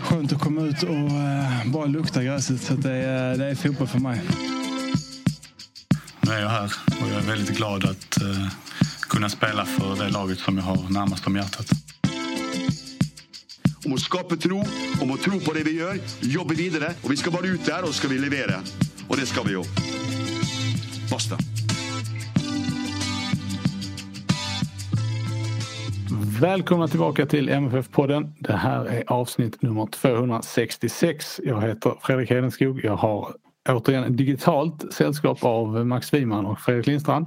Skönt att komma ut och bara lukta gräset, så det är fotboll för mig. Nu är jag här och jag är väldigt glad att kunna spela för det laget som jag har närmast om hjärtat. Om att skapa tro, om att tro på det vi gör, jobba vidare. Och vi ska bara ut där och ska vi leverera. Och det ska vi göra. Basta. Välkomna tillbaka till MFF-podden. Det här är avsnitt nummer 266. Jag heter Fredrik Hedenskog. Jag har återigen digitalt sällskap av Max Wiman och Fredrik Lindstrand.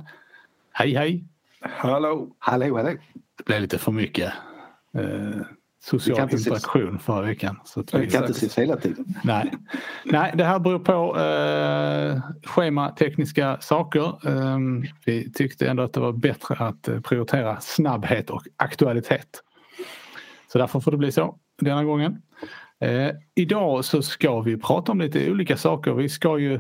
Hej, hej. Hallå. Hallå, hallå. Det blev lite för mycket social interaktion förra veckan. Så vi kan inte ses hela tiden. Nej, det här beror på schematekniska saker. Vi tyckte ändå att det var bättre att prioritera snabbhet och aktualitet. Så därför får det bli så denna gången. Idag så ska vi prata om lite olika saker. Vi ska ju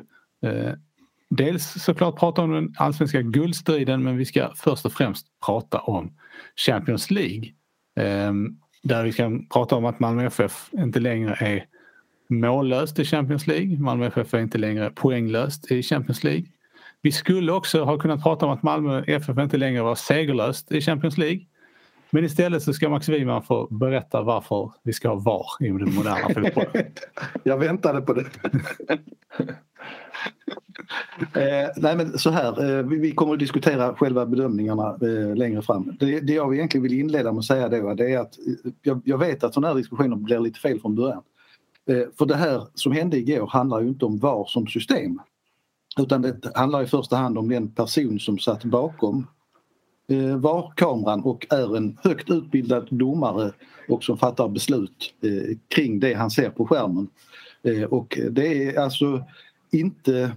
dels såklart prata om den allsvenska guldstriden, men vi ska först och främst prata om Champions League. Där vi kan prata om att Malmö FF inte längre är mållöst i Champions League. Malmö FF är inte längre poänglöst i Champions League. Vi skulle också ha kunnat prata om att Malmö FF inte längre var segerlöst i Champions League. Men istället så ska Max Wiman få berätta varför vi ska ha VAR i den moderna fotbollen. Jag väntade på det. Nej men så här, vi kommer att diskutera själva bedömningarna längre fram. Det jag egentligen vill inleda med att säga då, det är att jag vet att sådana här diskussioner blir lite fel från början. För det här som hände igår handlar ju inte om VAR som system. Utan det handlar i första hand om den person som satt bakom VAR-kameran och är en högt utbildad domare och som fattar beslut kring det han ser på skärmen. Och det är alltså inte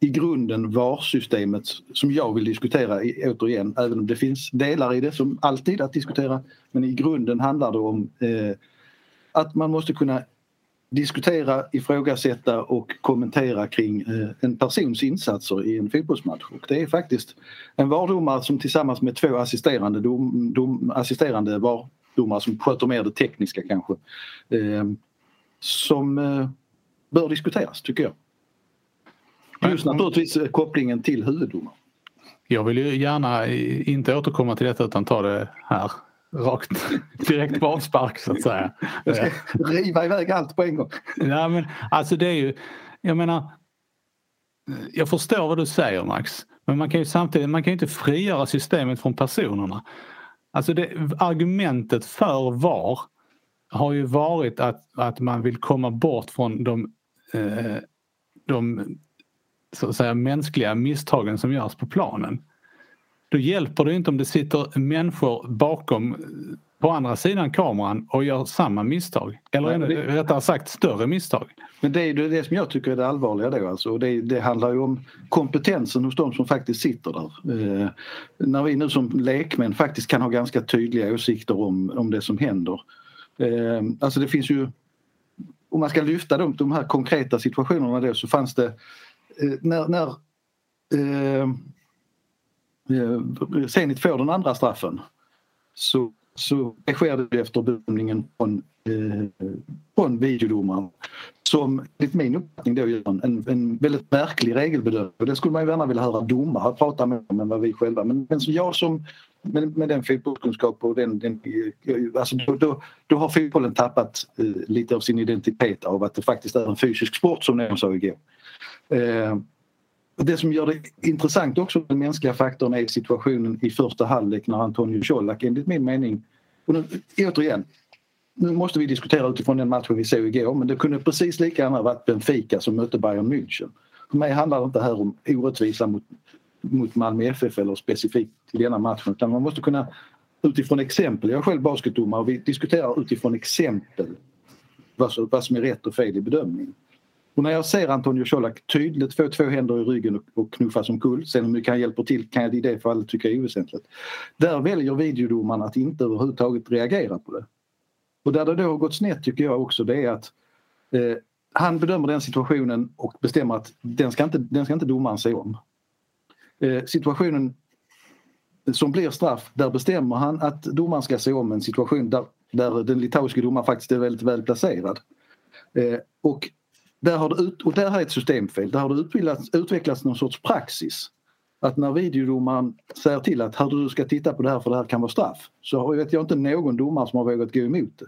i grunden VAR-systemet som jag vill diskutera återigen, även om det finns delar i det som alltid att diskutera, men i grunden handlar det om att man måste kunna diskutera, ifrågasätta och kommentera kring en persons insatser i en fotbollsmatch. Och det är faktiskt en VAR-domare som tillsammans med två assisterande VAR-domare som sköter mer det tekniska kanske, som bör diskuteras tycker jag. Just naturligtvis kopplingen till huvuddomar. Jag vill ju gärna inte återkomma till detta utan ta det här rakt direkt på avspark så att säga. Jag ska riva iväg allt på en gång. Nej men alltså det är ju, jag menar, jag förstår vad du säger Max, men man kan ju samtidigt, man kan ju inte frigöra systemet från personerna. Alltså det, argumentet för VAR har ju varit att man vill komma bort från de så att säga mänskliga misstagen som görs på planen. Då hjälper det inte om det sitter människor bakom på andra sidan kameran och gör samma misstag. Eller nej, rättare sagt större misstag. Men det är ju det som jag tycker är det allvarliga då. Alltså. Det handlar ju om kompetensen hos de som faktiskt sitter där. När vi nu som lekmän faktiskt kan ha ganska tydliga åsikter om det som händer. Alltså det finns ju, om man ska lyfta de här konkreta situationerna då, så fanns det när Zenit får den andra straffen så sker det efter bedömningen från videodomaren som enligt min uppfattning då gör en väldigt märklig regelbedömning. Det skulle man ju gärna vilja höra domare prata med dem än vad vi själva. Men som jag som med den fotbollskunskap och den alltså då har fotbollen tappat lite av sin identitet av att det faktiskt är en fysisk sport som någon sa igår. Det som gör det intressant också, den mänskliga faktorn, är situationen i första halvlek när Antonio Čolak, enligt min mening, och nu måste vi diskutera utifrån den matchen vi såg igår, men det kunde precis lika gärna varit Benfica som mötte Bayern München. För mig handlar det inte här om orättvisa mot Malmö FF eller specifikt i denna matchen, utan man måste kunna utifrån exempel, jag är själv basketdomare och vi diskuterar utifrån exempel vad som är rätt och fel i bedömningen. Och när jag ser Antonio Čolak tydligt få två händer i ryggen och knuffa som kull, sen om kan hjälpa till kan jag i det fallet tycka är oväsentligt. Där väljer videodomaren att inte överhuvudtaget reagera på det. Och där det då har gått snett tycker jag också, det är att han bedömer den situationen och bestämmer att den ska inte domaren se om. Situationen som blir straff, där bestämmer han att domaren ska se om en situation där den litauiska domaren faktiskt är väldigt väl placerad. Och där har ett systemfel. Där har det utvecklats någon sorts praxis. Att när videodomaren säger till att här du ska titta på det här för det här kan vara straff, så vet jag inte någon domare som har vågat gå emot det.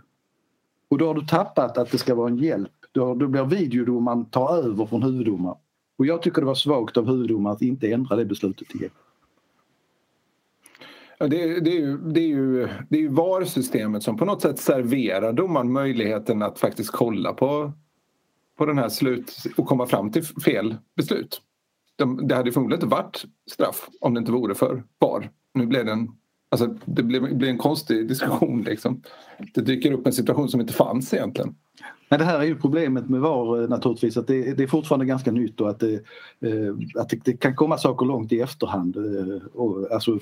Och då har du tappat att det ska vara en hjälp. Då blir videodomaren ta över från huvuddomaren. Och jag tycker det var svagt av huvuddomaren att inte ändra det beslutet igen. Ja, det är ju VAR-systemet som på något sätt serverar domaren möjligheten att faktiskt kolla på den här slut och komma fram till fel beslut. Det hade förmodligen inte varit straff om det inte vore för VAR. Nu blev det blev en konstig diskussion liksom. Det dyker upp en situation som inte fanns egentligen. Nej, det här är ju problemet med VAR naturligtvis, att det är fortfarande ganska nytt och att det kan komma saker långt i efterhand. Och, alltså,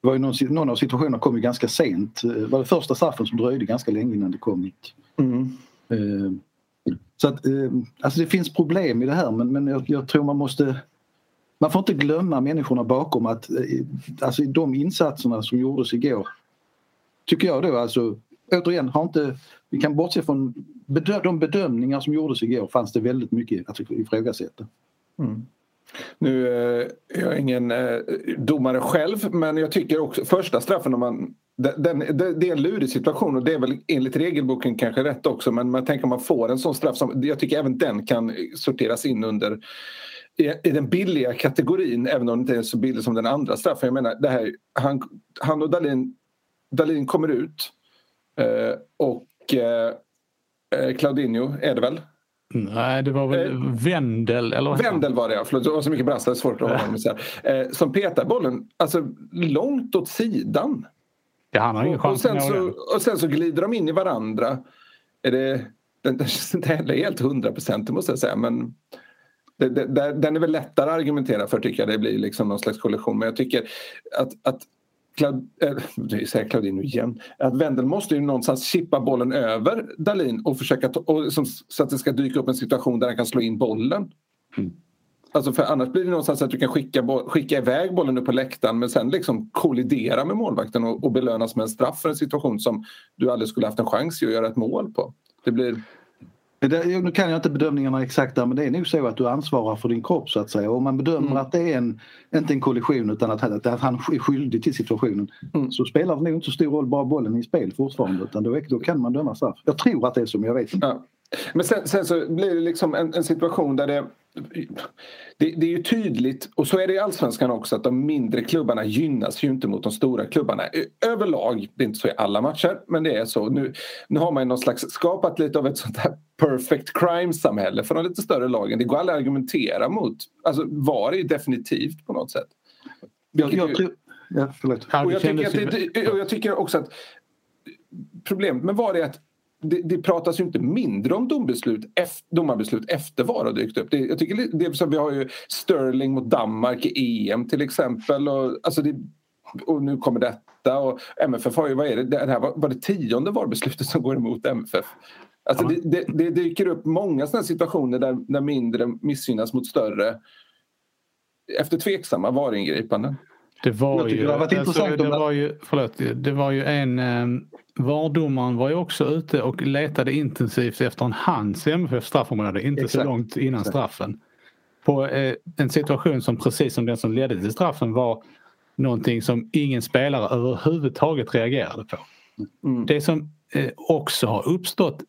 det var ju någon av situationerna kom ju ganska sent. Det var det första straffen som dröjde ganska länge innan det kom hit. Mm. Så att, alltså det finns problem i det här, men jag tror man får inte glömma människorna bakom, att alltså de insatserna som gjordes igår tycker jag då, alltså återigen vi kan bortse från de bedömningar som gjordes igår, fanns det väldigt mycket att ifrågasätta. Mm. Nu är jag ingen domare själv, men jag tycker också första straffen om man det är en lurig situation och det är väl enligt regelboken kanske rätt också, men man tänker om man får en sån straff som, jag tycker även den kan sorteras in under i den billiga kategorin, även om det inte är så billig som den andra straffen. Jag menar, det här, han och Dahlin kommer ut och Claudinho är det väl? Nej, det var väl Wendel. Eller vad? Wendel var det, ja. Förlåt, det var så mycket brassar, svårt att hålla med så här. Som petar bollen alltså långt åt sidan. Ja, han har ingen chans. Och sen så glider de in i varandra. Den inte helt 100% måste jag säga, men den är väl lättare att argumentera för, tycker jag. Det blir liksom någon slags kollision, men jag tycker att Claudinho igen, att Wendel måste ju någonstans chippa bollen över Dahlin och försöka så att det ska dyka upp en situation där han kan slå in bollen. Mm. Alltså för annars blir det någonstans att du kan skicka iväg bollen upp på läktaren, men sen liksom kollidera med målvakten och belönas med en straff för en situation som du aldrig skulle haft en chans att göra ett mål på. Det blir... Nu kan jag inte bedömningarna exakt, men det är nog så att du ansvarar för din kropp så att säga. Om man bedömer att det är inte en kollision utan att han är skyldig till situationen, så spelar det nog inte så stor roll bara bollen i spel fortfarande, utan då kan man döma straff. Jag tror att det är som jag vet. Ja. Men sen så blir det liksom en situation där det är ju tydligt, och så är det i Allsvenskan också, att de mindre klubbarna gynnas ju inte mot de stora klubbarna. Överlag, det är inte så i alla matcher, men det är så. Nu har man någon slags skapat lite av ett sånt här perfect crime-samhälle för de lite större lagen. Det går aldrig att argumentera mot. Alltså VAR är definitivt på något sätt. Jag tycker också att problemet med VAR är att det pratas ju inte mindre om domarbeslut efter VAR har dykt upp. Jag tycker det, så vi har ju Sterling mot Danmark i EM till exempel, och alltså och nu kommer detta, och MFF har ju, vad är det här var det 10:e VAR-beslutet som går emot MFF. Alltså det dyker upp många sådana situationer där mindre missgynnas mot större efter tveksamma VAR-ingripanden. Det var ju en VAR-domaren var ju också ute och letade intensivt efter en hands MFF straffområde, inte exakt, så långt innan straffen. På en situation som precis som den som ledde till straffen var någonting som ingen spelare överhuvudtaget reagerade på. Mm. Det som också har uppstått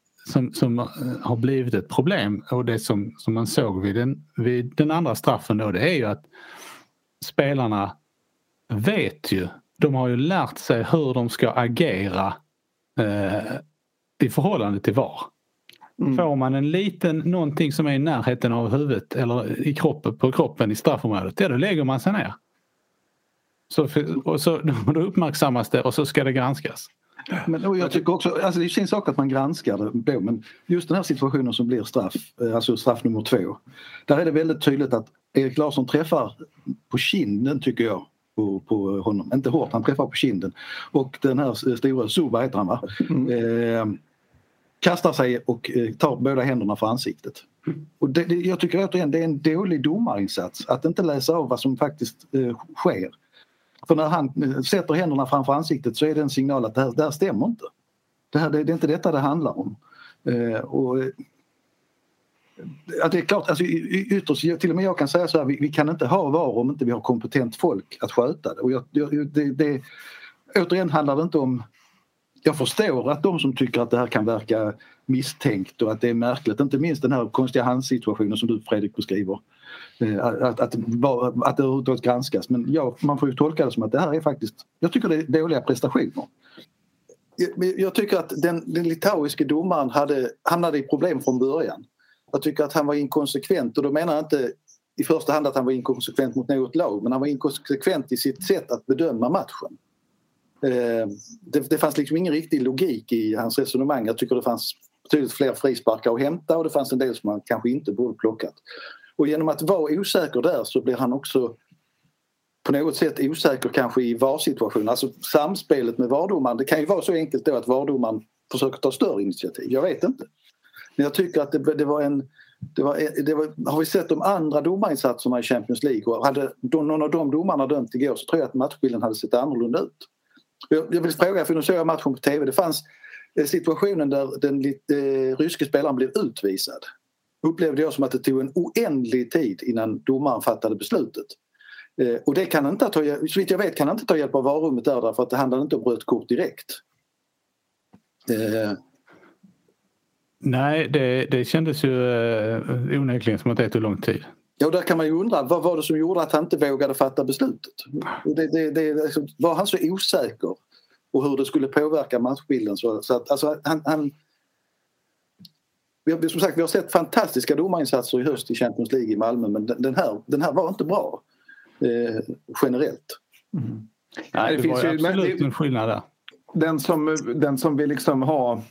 som har blivit ett problem, och det som man såg vid den andra straffen då, det är ju att spelarna vet ju, de har ju lärt sig hur de ska agera i förhållande till VAR. Mm. Får man en liten, någonting som är i närheten av huvudet eller i kroppen, på kroppen i straffområdet, då lägger man sig ner. Så då uppmärksammas det och så ska det granskas. Men jag tycker också, alltså det är sin sak att man granskar det då, men just den här situationen som blir straff, alltså straff nummer 2, där är det väldigt tydligt att Erik Larsson träffar på kinden, tycker jag, på honom, inte hårt, han träffar på kinden, och den här stora Suba heter han, va? Kastar sig och tar båda händerna för ansiktet. Och det, jag tycker återigen, det är en dålig domarinsats att inte läsa av vad som faktiskt sker. För när han sätter händerna framför ansiktet så är det en signal att det här stämmer inte. Det är inte detta det handlar om. Och att det är klart, alltså, ytterst, till och med jag kan säga så här, vi kan inte ha VAR om inte vi har kompetent folk att sköta det. Och det återigen handlar det inte om... Jag förstår att de som tycker att det här kan verka misstänkt och att det är märkligt, inte minst den här konstiga handsituationen som du, Fredrik, beskriver, att det överhuvudtaget granskas. Men ja, man får ju tolka det som att det här är faktiskt, jag tycker det är dåliga prestationer. Jag tycker att den litauiske domaren hamnade i problem från början. Jag tycker att han var inkonsekvent, och då menar jag inte i första hand att han var inkonsekvent mot något lag, men han var inkonsekvent i sitt sätt att bedöma matchen. Det fanns liksom ingen riktig logik i hans resonemang. Jag tycker det fanns betydligt fler frisparkar att hämta, och det fanns en del som han kanske inte borde plockat. Och genom att vara osäker där så blir han också på något sätt osäker kanske i VAR-situationen. Alltså samspelet med VAR-domaren, det kan ju vara så enkelt då att VAR-domaren försöker ta större initiativ. Jag vet inte. Men jag tycker att har vi sett de andra domarinsatserna i Champions League, och hade någon av de domarna dömt igår, så tror jag att matchbilden hade sett annorlunda ut. Jag vill fråga, för nu såg jag matchen på tv, det fanns situationen där den ryske spelaren blev utvisad. Upplevde jag som att det tog en oändlig tid innan domaren fattade beslutet. Och det kan inte ta, såvitt jag vet, kan inte ta hjälp av varummet där, därför att det handlar inte om rött kort direkt. Nej, det kändes ju onekligen som att det tog lång tid. Ja, där kan man ju undra, vad var det som gjorde att han inte vågade fatta beslutet? Var han så osäker? Och hur det skulle påverka matchbilden? Som sagt, vi har sett fantastiska domarinsatser i höst i Champions League i Malmö, men den här var inte bra generellt. Mm. Nej, det finns ju absolut en skillnad där. Den som vill liksom ha,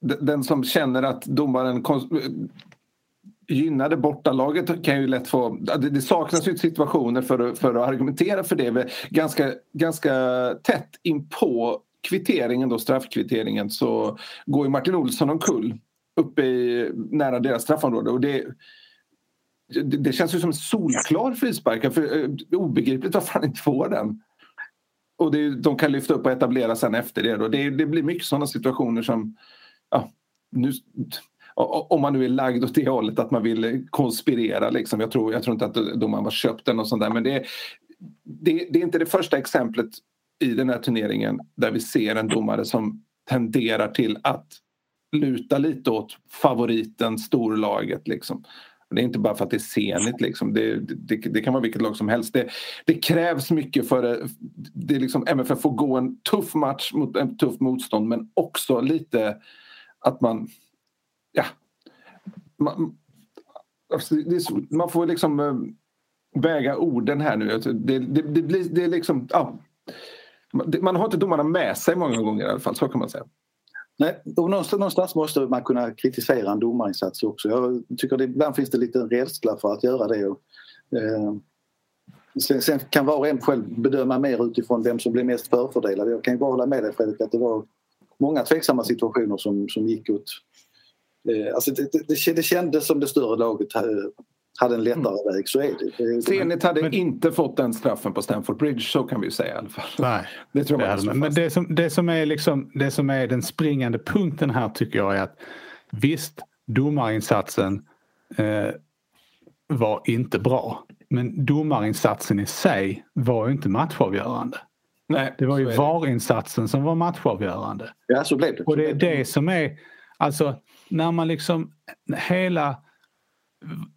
den som känner att domaren gynnade bortalaget kan ju lätt få... Det saknas ju situationer för att argumentera för det. Ganska tätt in på kvitteringen då, straffkvitteringen, så går ju Martin Olsson omkull uppe i nära deras straffområde, och det känns ju som en solklar frispark, för obegripligt varför han inte får den. Och de kan lyfta upp och etablera sen efter det då. Det blir mycket sådana situationer som... Ja, nu... Om man nu är lagd åt det hållet att man vill konspirera. Liksom. Jag tror inte att domaren var köpt den och sånt där. Men det är inte det första exemplet i den här turneringen där vi ser en domare som tenderar till att luta lite åt favoriten, storlaget. Liksom. Det är inte bara för att det är Zenit. Liksom. Det kan vara vilket lag som helst. Det krävs mycket för det, liksom, även för att få gå en tuff match mot en tuff motstånd. Men också lite att man... Ja, man får liksom väga orden här nu. Det är liksom, ja, man har inte domarna med sig många gånger i alla fall, så kan man säga. Nej, och någonstans måste man kunna kritisera en domarinsats också. Jag tycker att ibland finns det lite rädsla för att göra det. Sen kan var och en själv bedöma mer utifrån vem som blir mest förfördelad. Jag kan ju bara hålla med dig, Fredrik, att det var många tveksamma situationer som gick åt... Alltså det kändes som det större laget hade en lättare väg, så är det. Zenit hade inte fått den straffen på Stamford Bridge, så kan vi ju säga i alla fall. Nej, det tror jag. Men det som är den springande punkten här, tycker jag, är att visst, domarinsatsen var inte bra, men domarinsatsen i sig var ju inte matchavgörande. Nej, det var ju VAR-insatsen som var matchavgörande. Ja, så blev det. Och det är det som är, alltså, när man liksom hela...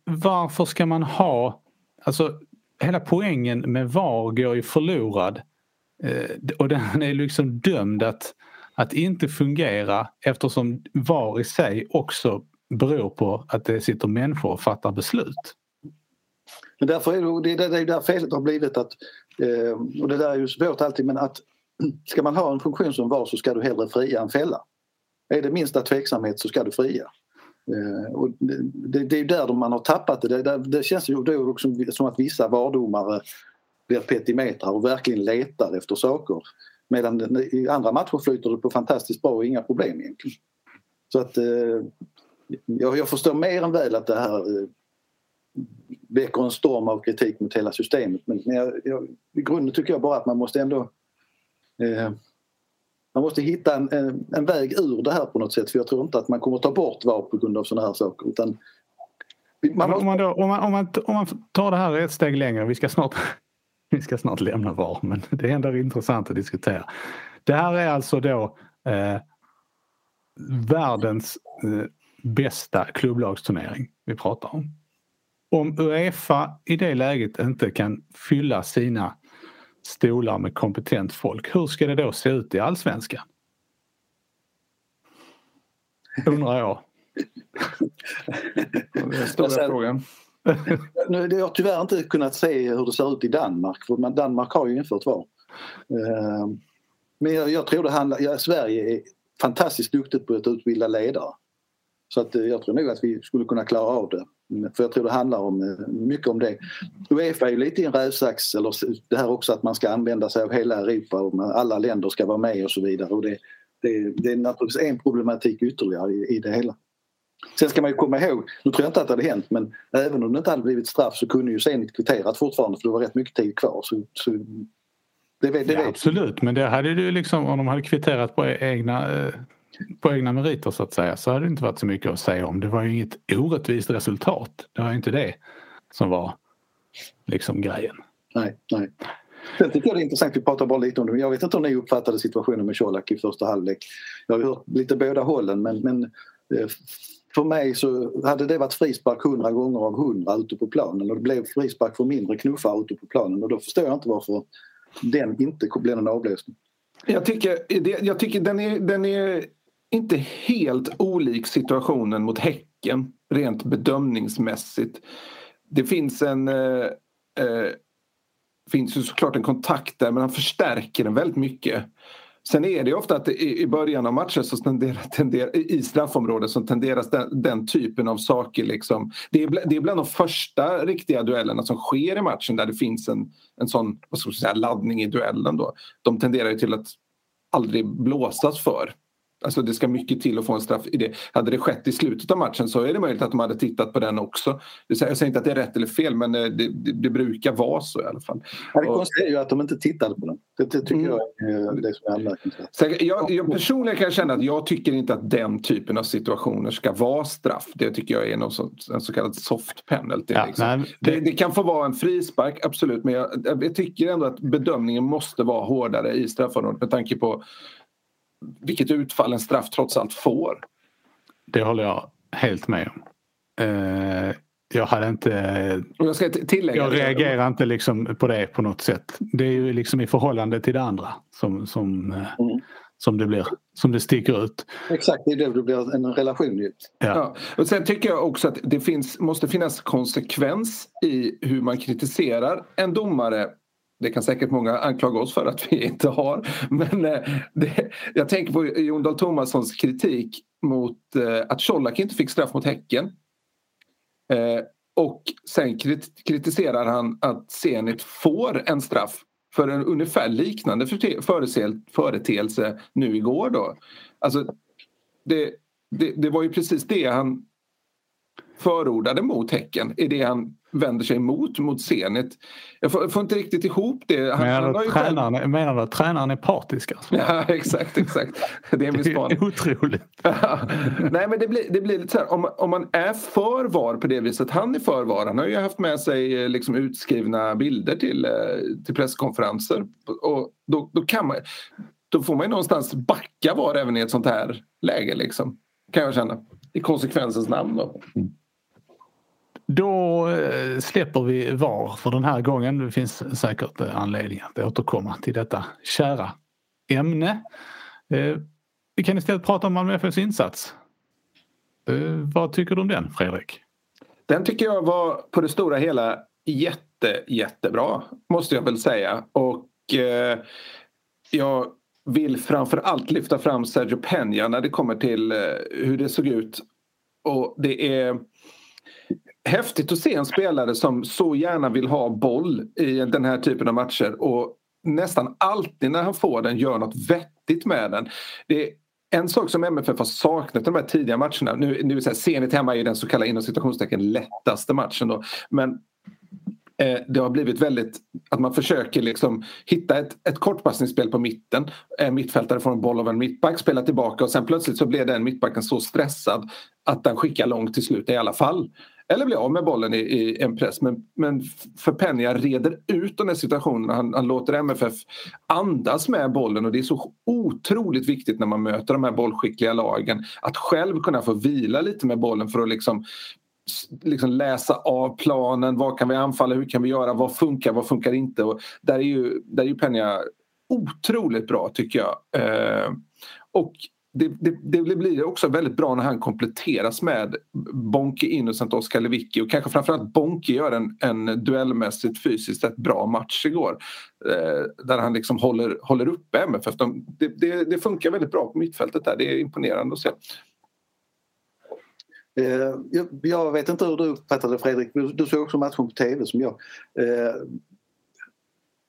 Varför ska man ha... Alltså hela poängen med VAR går ju förlorad. Och den är liksom dömd att inte fungera, eftersom VAR i sig också beror på att det sitter människor och fattar beslut. Men därför är det där felet har blivit att... Och det där är ju svårt alltid, men att ska man ha en funktion som VAR så ska du hellre fria än fälla. Är det minsta tveksamhet så ska du fria. Och det är ju där man har tappat det. Det känns ju då också som att vissa vardomare blir petimetrar och verkligen letar efter saker. Medan i andra matcher flyter det på fantastiskt bra och inga problem egentligen. Så att jag förstår mer än väl att det här väcker en storm av kritik mot hela systemet. Men i grunden tycker jag bara att man måste ändå... Man måste hitta en väg ur det här på något sätt. För jag tror inte att man kommer ta bort VAR på grund av sådana här saker. Utan om man tar det här ett steg längre. Vi ska snart lämna VAR. Men det är ändå intressant att diskutera. Det här är alltså då världens bästa klubblagsturnering vi pratar om. Om UEFA i det läget inte kan fylla sina stolar med kompetent folk, hur ska det då se ut i Allsvenskan? Undrar jag. Nu har tyvärr inte kunnat se hur det ser ut i Danmark, för Danmark har ju infört VAR. Men jag tror det handlar... Sverige är fantastiskt duktigt på att utbilda ledare. Så att jag tror nog att vi skulle kunna klara av det. För jag tror det handlar mycket om det. UEFA är ju lite i en rävsax. Eller det här också att man ska använda sig av hela Europa och alla länder ska vara med och så vidare. Och det är naturligtvis en problematik ytterligare i det hela. Sen ska man ju komma ihåg, nu tror jag inte att det hade hänt, men även om det inte hade blivit straff så kunde ju Zenit kvitterat fortfarande, för det var rätt mycket tid kvar. Så det ja, absolut, men det hade ju liksom, om de hade kvitterat på egna meriter så att säga, så hade det inte varit så mycket att säga om. Det var ju inget orättvist resultat. Det var ju inte det som var liksom grejen. Nej. Sen tycker jag det är intressant, vi pratar bara lite om det. Jag vet inte om ni uppfattade situationen med Čolak i första halvlek. Jag har hört lite båda hållen, men för mig så hade det varit frispark 100 gånger av 100 ute på planen, och det blev frispark för mindre knuffar ute på planen, och då förstår jag inte varför den inte blev en avlösning. Jag tycker den är inte helt olik situationen mot Häcken rent bedömningsmässigt. Det finns finns ju såklart en kontakt där, men han förstärker den väldigt mycket. Sen är det ofta att i början av matchen så tenderar i straffområdet så tenderas den typen av saker liksom. Det är bland de första riktiga duellerna som sker i matchen där det finns en sån, vad ska man säga, laddning i duellen då. De tenderar ju till att aldrig blåsas för. Alltså det ska mycket till att få en straff i det. Hade det skett i slutet av matchen så är det möjligt att de hade tittat på den också. Jag säger inte att det är rätt eller fel, men det brukar vara så i alla fall. Det konstiga är ju att de inte tittade på den. Det tycker jag är det som är anmärkningsvärt. Jag personligen kan känna att jag tycker inte att den typen av situationer ska vara straff. Det tycker jag är någon en så kallad soft penalty. Ja, liksom. Det kan få vara en frispark, absolut. Men jag tycker ändå att bedömningen måste vara hårdare i straffområdet med tanke på vilket utfall en straff trots allt får. Det håller jag helt med om. Jag hade inte... Jag ska tillägga. Jag reagerar inte liksom på det på något sätt. Det är ju liksom i förhållande till det andra som det sticker ut. Exakt, det blir en relation. Ja. Och sen tycker jag också att det måste finnas konsekvens i hur man kritiserar en domare. Det kan säkert många anklaga oss för att vi inte har. Men jag tänker på Jon Dahl Tomassons kritik mot att Čolak inte fick straff mot Häcken. Och sen kritiserar han att Zenit får en straff för en ungefär liknande företeelse nu igår då. Alltså det var ju precis det han förordade mot Häcken. Är det han vänder sig mot Zenit. Jag får inte riktigt ihop det. Menar du att tränaren är partisk? Alltså. Ja, exakt. Det är min spaning. Det är otroligt. Ja. Nej, men det blir lite så här. Om man är förvar på det viset. Han är förvar. Han har ju haft med sig liksom utskrivna bilder till presskonferenser. Och då får man ju någonstans backa var även i ett sånt här läge. Liksom. Kan jag känna. I konsekvensens namn då. Då släpper vi VAR för den här gången. Det finns säkert anledning att återkomma till detta kära ämne. Vi kan istället prata om Malmö FFs insats. Vad tycker du om den, Fredrik? Den tycker jag var på det stora hela jättebra, måste jag väl säga. Och Jag vill framförallt lyfta fram Sergio Peña när det kommer till hur det såg ut. Och det är häftigt att se en spelare som så gärna vill ha boll i den här typen av matcher. Och nästan alltid när han får den gör något vettigt med den. Det är en sak som MFF har saknat de här tidiga matcherna. Nu är Zenit hemma i den så kallade inom citationstecken lättaste matchen då. Men det har blivit väldigt att man försöker liksom hitta ett kortpassningsspel på mitten. En mittfältare får en boll av en mittback, spelar tillbaka och sen plötsligt så blir den mittbacken så stressad att den skickar långt till slut i alla fall. Eller blir av med bollen i en press. Men för Peña reder ut den här situationen. Han låter MFF andas med bollen. Och det är så otroligt viktigt när man möter de här bollskickliga lagen. Att själv kunna få vila lite med bollen för att liksom läsa av planen. Vad kan vi anfalla? Hur kan vi göra? Vad funkar inte? Och där är ju Peña otroligt bra tycker jag. Och det blir också väldigt bra när han kompletteras med Bonke in och sånt Oscar Lewicki. Och kanske framförallt Bonke gör en duellmässigt fysiskt ett bra match igår. Där han liksom håller uppe MFF. Det funkar väldigt bra på mittfältet där. Det är imponerande att se. Jag vet inte hur du uppfattade Fredrik. Du såg också matchen på tv som jag.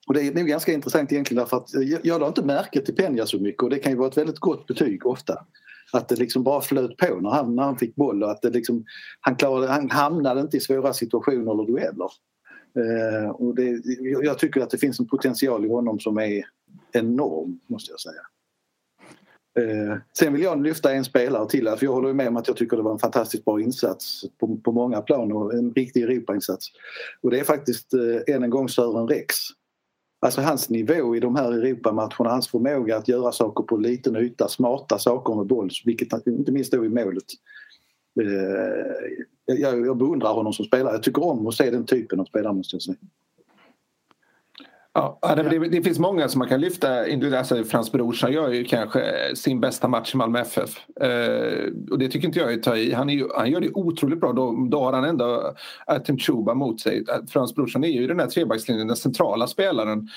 Och det är nog ganska intressant egentligen därför att jag har inte märkt till Peña så mycket och det kan ju vara ett väldigt gott betyg ofta. Att det liksom bara flöt på när han fick boll och att det liksom, han hamnade inte i svåra situationer eller dueller. Och jag tycker att det finns en potential i honom som är enorm måste jag säga. Sen vill jag lyfta en spelare till här, för jag håller med om att jag tycker det var en fantastiskt bra insats på många plan och en riktig Europa-insats. Och det är faktiskt än en gång Søren Rieks. Alltså hans nivå i de här Europamatcherna, hans förmåga att göra saker på liten yta, smarta saker med boll, vilket inte minst då i målet. Jag beundrar honom som spelare. Jag tycker om att se den typen av spelare måste jag säga. Ja, det finns många som man kan lyfta. Alltså, Frans Brorsson gör ju kanske sin bästa match i Malmö FF. Och det tycker inte jag är att ta i. Han gör det otroligt bra. Då har han ändå Atem Chuba mot sig. Frans Brorsson är ju den här trebackslinjen, den centrala spelaren.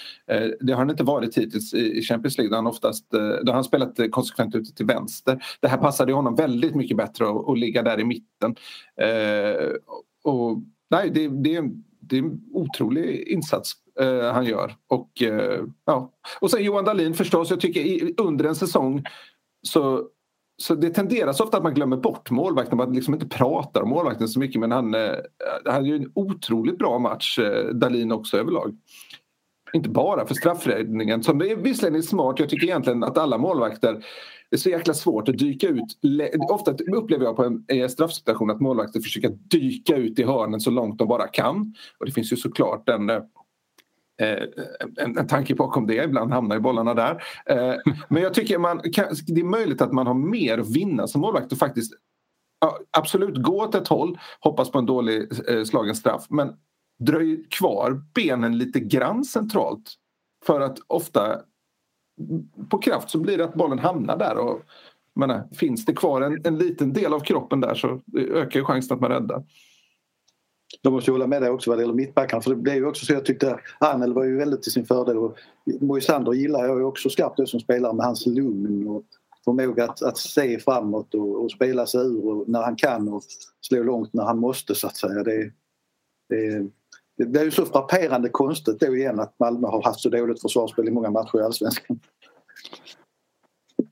Det har han inte varit hittills i Champions League. Då har han spelat konsekvent ute till vänster. Det här passade honom väldigt mycket bättre att ligga där i mitten. Och, nej, det är en otrolig insats han gör. Och sen Jon Dahl förstås. Jag tycker under en säsong så det tenderas ofta att man glömmer bort målvakten. Man liksom inte pratar om målvakten så mycket. Men han är ju en otroligt bra match, Dahl också överlag. Inte bara för straffräddningen. Som det är visserligen smart. Jag tycker egentligen att alla målvakter är så jäkla svårt att dyka ut. Ofta upplever jag på en straffsituation att målvakter försöker dyka ut i hörnen så långt de bara kan. Och det finns ju såklart en tanke bakom det. Ibland hamnar ju bollarna där. Men jag tycker det är möjligt att man har mer att vinna som målvakt och faktiskt absolut gå åt ett håll. Hoppas på en dålig slagen straff. Men dröj kvar benen lite grann centralt. För att ofta på kraft så blir det att bollen hamnar där. Och, finns det kvar en liten del av kroppen där så ökar ju chansen att man räddar. Jag måste hålla med dig också vad det gäller mittbackarna för det blev ju också så jag tyckte Arnel var ju väldigt till sin fördel och Moisander gillar jag ju också skarpt som spelare med hans lugn och förmåga att se framåt och spela sig ur och när han kan och slå långt när han måste så att säga. Det är ju så frapperande konstigt då igen att Malmö har haft så dåligt försvarsspel i många matcher i Allsvenskan.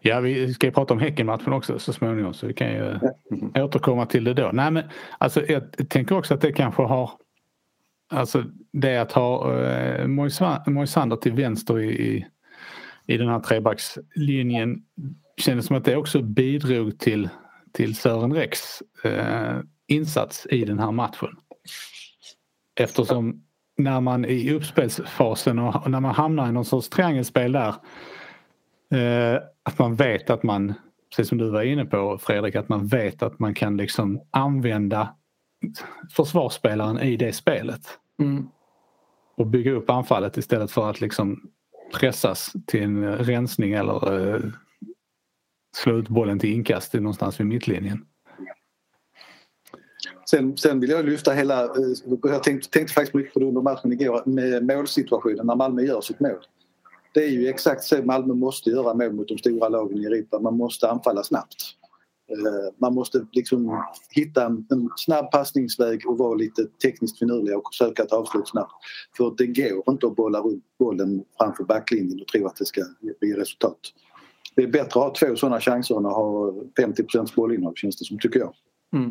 Ja, vi ska ju prata om Häckenmatchen också så småningom så vi kan ju återkomma till det då. Nej, men alltså, jag tänker också att det kanske har alltså det att ha Moisander till vänster i den här trebackslinjen kändes som att det också bidrog till Søren Rieks insats i den här matchen. Eftersom när man i uppspelsfasen och när man hamnar i någon sorts triangelspel där att man vet att man, precis som du var inne på Fredrik, att man vet att man kan liksom använda försvarsspelaren i det spelet. Mm. Och bygga upp anfallet istället för att liksom pressas till en rensning eller slå ut bollen till inkast någonstans vid mittlinjen. Sen vill jag lyfta hela, jag tänkte faktiskt mycket på det under matchen igår med målsituationen när Malmö gör sitt mål. Det är ju exakt så Malmö måste göra mot de stora lagen i Europa. Man måste anfalla snabbt. Man måste liksom hitta en snabb passningsväg och vara lite tekniskt finurlig och söka ett avslut snabbt. För det går inte att bolla runt bollen framför backlinjen och tro att det ska bli resultat. Det är bättre att ha två sådana chanser än att ha 50% bollinnehav, känns det som, tycker jag. Mm.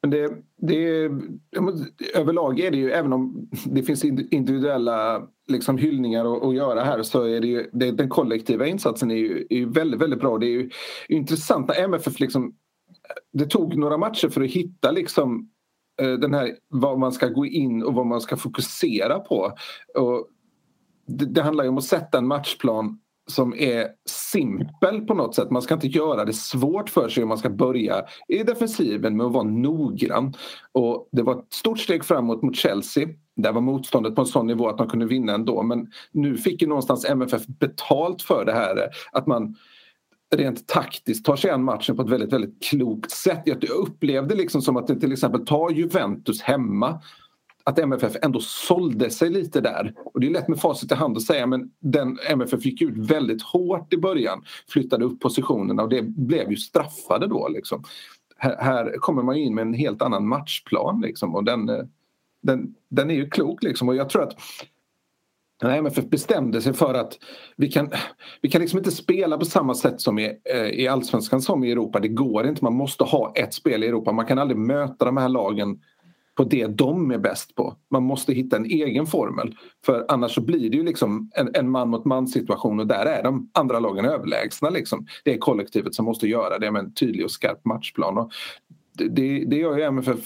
Men det överlag är det ju, även om det finns individuella liksom hyllningar att göra här, så är det ju den kollektiva insatsen är ju väldigt, väldigt bra. Det är ju intressant när MFF liksom, det tog några matcher för att hitta liksom den här, vad man ska gå in och vad man ska fokusera på. Och det handlar ju om att sätta en matchplan som är simpel på något sätt. Man ska inte göra det svårt för sig, om man ska börja i defensiven med att vara noggrann. Och det var ett stort steg framåt mot Chelsea. Där var motståndet på en sån nivå att man kunde vinna ändå. Men nu fick ju någonstans MFF betalt för det här. Att man rent taktiskt tar sig an matchen på ett väldigt, väldigt klokt sätt. Jag upplevde liksom som att det till exempel tar Juventus hemma. Att MFF ändå sålde sig lite där. Och det är lätt med facit i hand att säga, men den MFF fick ut väldigt hårt i början. Flyttade upp positionerna och det blev ju straffade då. Liksom. Här kommer man in med en helt annan matchplan. Liksom, och den är ju klok. Liksom. Och jag tror att när MFF bestämde sig för att vi kan liksom inte spela på samma sätt som i Allsvenskan som i Europa. Det går inte. Man måste ha ett spel i Europa. Man kan aldrig möta de här lagen på det de är bäst på. Man måste hitta en egen formel. För annars så blir det ju liksom en man mot man situation. Och där är de andra lagen överlägsna. Liksom. Det är kollektivet som måste göra det med en tydlig och skarp matchplan. Och det gör ju MFF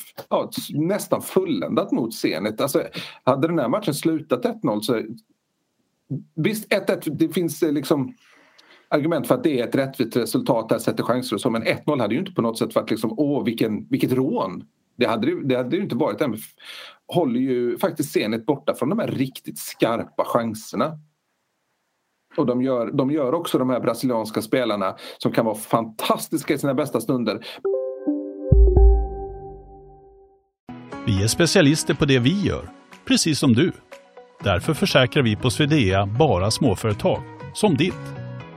nästan fulländat mot Zenit. Alltså, hade den här matchen slutat 1-0 så... Visst, 1-1, det finns liksom... argument för att det är ett rättvist resultat där sätter chanser och så. Men 1-0 hade ju inte på något sätt varit liksom... Åh, vilket rån! Det hade ju inte varit. MFF håller ju faktiskt Zenit borta från de här riktigt skarpa chanserna. Och de gör också de här brasilianska spelarna som kan vara fantastiska i sina bästa stunder. Vi är specialister på det vi gör, precis som du. Därför försäkrar vi på Swedea bara småföretag, som ditt.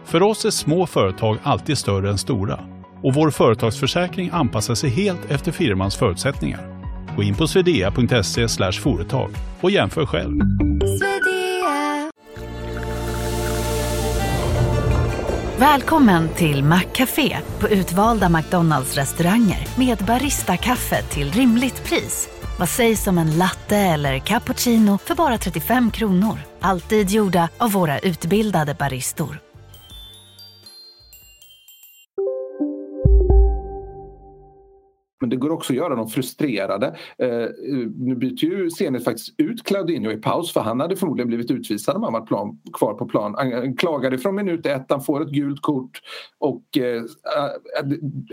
För oss är små företag alltid större än stora. Och vår företagsförsäkring anpassar sig helt efter firmans förutsättningar. Gå in på swedea.se/företag och jämför själv. Swedea. Välkommen till Maccafé på utvalda McDonalds restauranger med barista-kaffe till rimligt pris. Vad sägs om en latte eller cappuccino för bara 35 kronor? Alltid gjorda av våra utbildade baristor. Men det går också att göra dem frustrerade. Nu byter ju Zenit faktiskt ut Claudinho i paus, för han hade förmodligen blivit utvisad om han varit kvar på plan. Han klagade från minut 1, han får ett gult kort och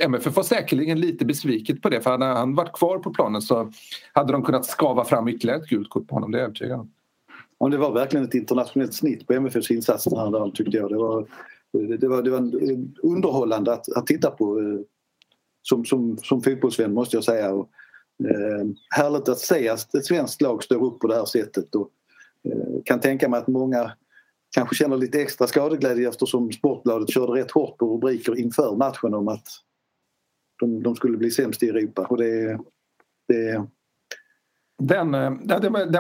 MFF var säkerligen lite besviket på det, för när han varit kvar på planen så hade de kunnat skava fram ytterligare ett gult kort på honom, det är jag övertygad om. Ja, det var verkligen ett internationellt snitt på MFFs insatser här dagen, tyckte jag. Det var underhållande att titta på. Som fotbollsvän måste jag säga. Och, härligt att se att ett svenskt lag står upp på det här sättet. Och, kan tänka mig att många kanske känner lite extra skadeglädje eftersom Sportbladet körde rätt hårt på rubriker inför matchen om att de skulle bli sämst i Europa. Och det jag var i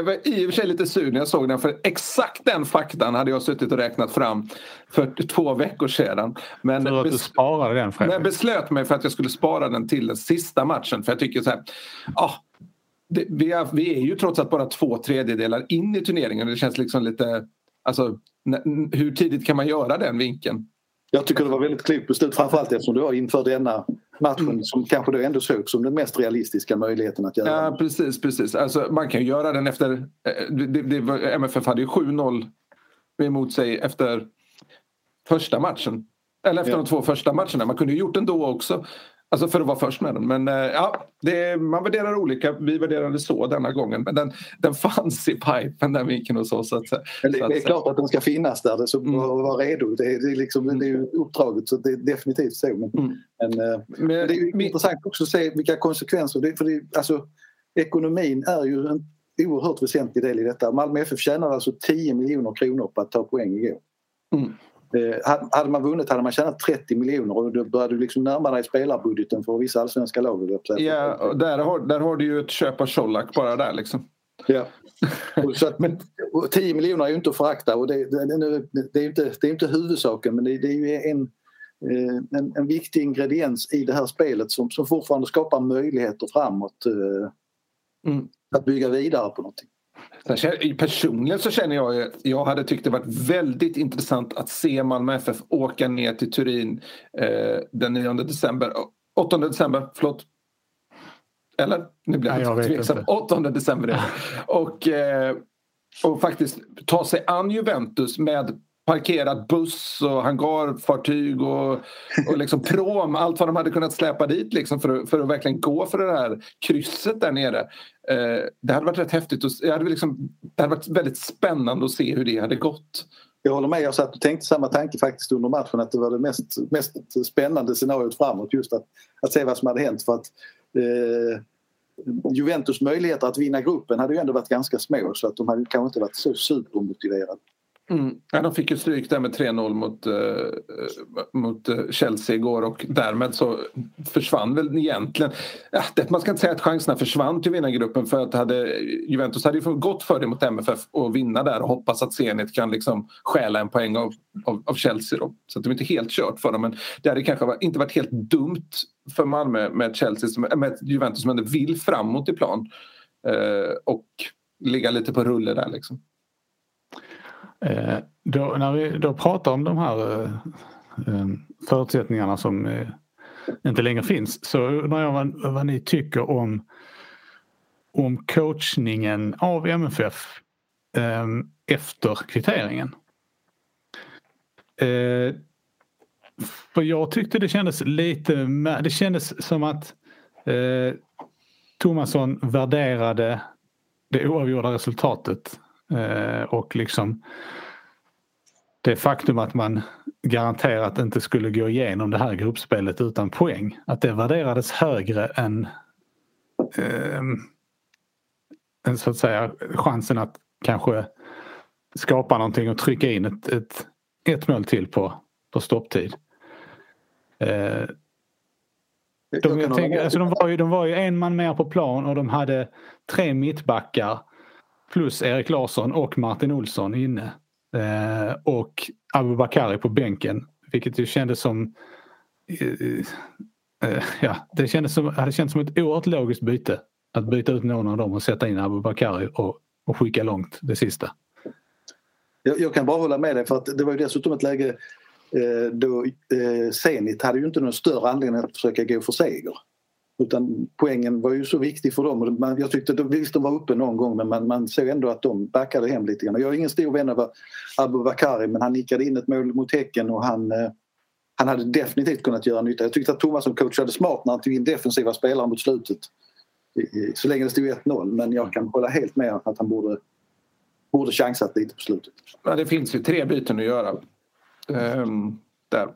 och för sig lite sur när jag såg den, för exakt den faktan hade jag suttit och räknat fram för 2 veckor sedan. Men för att du sparade den själv? Jag beslöt mig för att jag skulle spara den till den sista matchen, för jag tycker så här, vi är ju trots allt bara 2/3 in i turneringen. Det känns liksom lite, alltså, hur tidigt kan man göra den vinkeln? Jag tycker det var väldigt klokt beslut, framförallt eftersom du var inför denna matchen som kanske du ändå såg som den mest realistiska möjligheten att göra. Ja, precis. Alltså, man kan ju göra den efter... MFF hade ju 7-0 emot sig efter första matchen. Eller efter de 2 första matcherna. Man kunde ju gjort den då också. Alltså för att vara först med den. Men man värderar olika. Vi värderade så denna gången. Men den fanns i pipen, den vinkeln och så. Det är klart att den ska finnas där. Så var redo. Det är ju uppdraget. Så det är definitivt så. Men det är ju intressant också att se vilka konsekvenser. Ekonomin är ju oerhört väsentlig del i detta. Malmö FF tjänar alltså 10 miljoner kronor på att ta poäng igår. Mm. Hade man vunnit hade man tjänat 30 miljoner och då började du liksom närma dig spelarbudgeten för vissa allsvenska lag. Ja, och där har du ju ett köpa Čolak bara där liksom. Ja. Så att, men, 10 miljoner är ju inte att förakta och det är inte huvudsaken, men det är ju en viktig ingrediens i det här spelet som fortfarande skapar möjligheter framåt att bygga vidare på någonting. Personligen så känner jag att jag hade tyckt det varit väldigt intressant att se Malmö FF åka ner till Turin den 8 december. Eller? Nu blir jag tveksam. 8 december. Och faktiskt ta sig an Juventus med parkerad buss och hangarfartyg och liksom prom, allt vad de hade kunnat släpa dit liksom för att verkligen gå för det här krysset där nere. Det hade varit rätt häftigt och det hade varit väldigt spännande att se hur det hade gått. Jag håller med, jag satt och tänkte samma tanke faktiskt under matchen, att det var det mest spännande scenariot framåt, just att se vad som hade hänt, för att Juventus möjligheter att vinna gruppen hade ju ändå varit ganska små, så att de hade kanske inte varit så supermotiverade. Mm. Ja, de fick ju stryk där med 3-0 mot Chelsea igår och därmed så försvann väl egentligen, man ska inte säga att chanserna försvann till vinnargruppen, för att Juventus hade ju fått gått för det mot MFF och vinna där och hoppas att Zenit kan liksom stjäla en poäng av Chelsea då. Så att de inte helt kört för dem, men det hade kanske inte varit helt dumt för Malmö med Chelsea, med Juventus som ändå vill framåt i plan och ligga lite på rulle där liksom. När vi då pratar om de här förutsättningarna som inte längre finns, så undrar jag vad ni tycker om coachningen av MFF efter kvitteringen. För jag tyckte det kändes lite, det kändes som att Tomasson värderade det oavgjorda resultatet och liksom det faktum att man garanterat inte skulle gå igenom det här gruppspelet utan poäng, att det värderades högre än så att säga chansen att kanske skapa någonting och trycka in ett mål till på stopptid. De var ju en man mer på plan och de hade 3 mittbackar plus Erik Larsson och Martin Olsson inne. Och Abubakari på bänken, vilket ju kändes som det kändes som ett oerhört logiskt byte att byta ut någon av dem och sätta in Abubakari och skicka långt det sista. Jag kan bara hålla med dig, för att det var ju dessutom ett läge då Zenit hade ju inte någon större anledning att försöka gå för seger, utan poängen var ju så viktig för dem. Jag tyckte att de var uppe någon gång, men man såg ändå att de backade hem lite grann. Jag är ingen stor vän av Abubakari, men han nickade in ett mål mot Häcken och han hade definitivt kunnat göra nytta. Jag tyckte att Thomas som coach hade smart när han tog in defensiva spelare mot slutet, så länge det stod 1-0, men jag kan hålla helt med att han borde chansat lite på slutet. Ja, det finns ju 3 byten att göra. Där.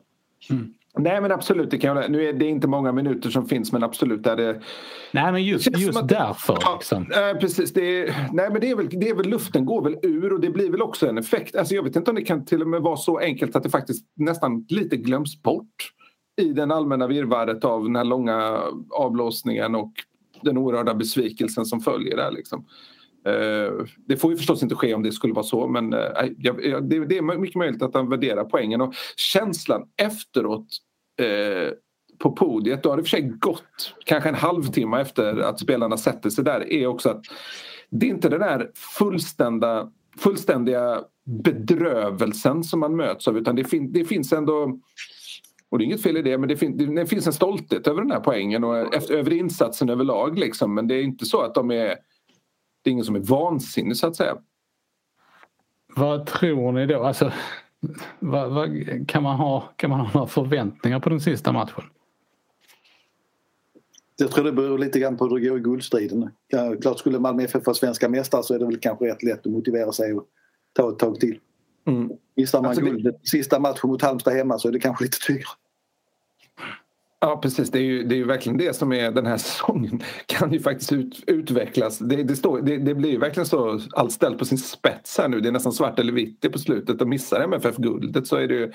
Mm. Nej, men absolut, det kan jag. Nu är det inte många minuter som finns, men absolut där det. Nej, men just att, därför. Ja, precis. Det är väl luften går väl ur, och det blir väl också en effekt. Alltså jag vet inte om det kan till och med vara så enkelt att det faktiskt nästan lite glöms bort i den allmänna virrvarret av den här långa avblåsningen och den orörda besvikelsen som följer där liksom. Det får ju förstås inte ske om det skulle vara så, men det är mycket möjligt att han värderar poängen och känslan efteråt på podiet. Då har det för sig gått kanske en halvtimme efter att spelarna sätter sig där, är också att det är inte den där fullständiga bedrövelsen som man möts av, utan det finns ändå, och det är inget fel i det, men det finns en stolthet över den här poängen och över insatsen överlag liksom, men det är inte så att det är ingen som är vansinnig så att säga. Vad tror ni då? Alltså, vad kan man ha några förväntningar på den sista matchen? Jag tror det beror lite grann på hur det går i guldstriden. Klart, skulle Malmö FF vara svenska mästare så är det väl kanske rätt lätt att motivera sig och ta ett tag till. Missar man guldet sista matchen mot Halmstad hemma så är det kanske lite tryggare. Ja, precis. Det är ju verkligen det som är den här säsongen. Kan ju faktiskt utvecklas. Det blir ju verkligen så allt ställt på sin spets här nu. Det är nästan svart eller vitt på slutet. Och missar MFF-guldet så är det ju...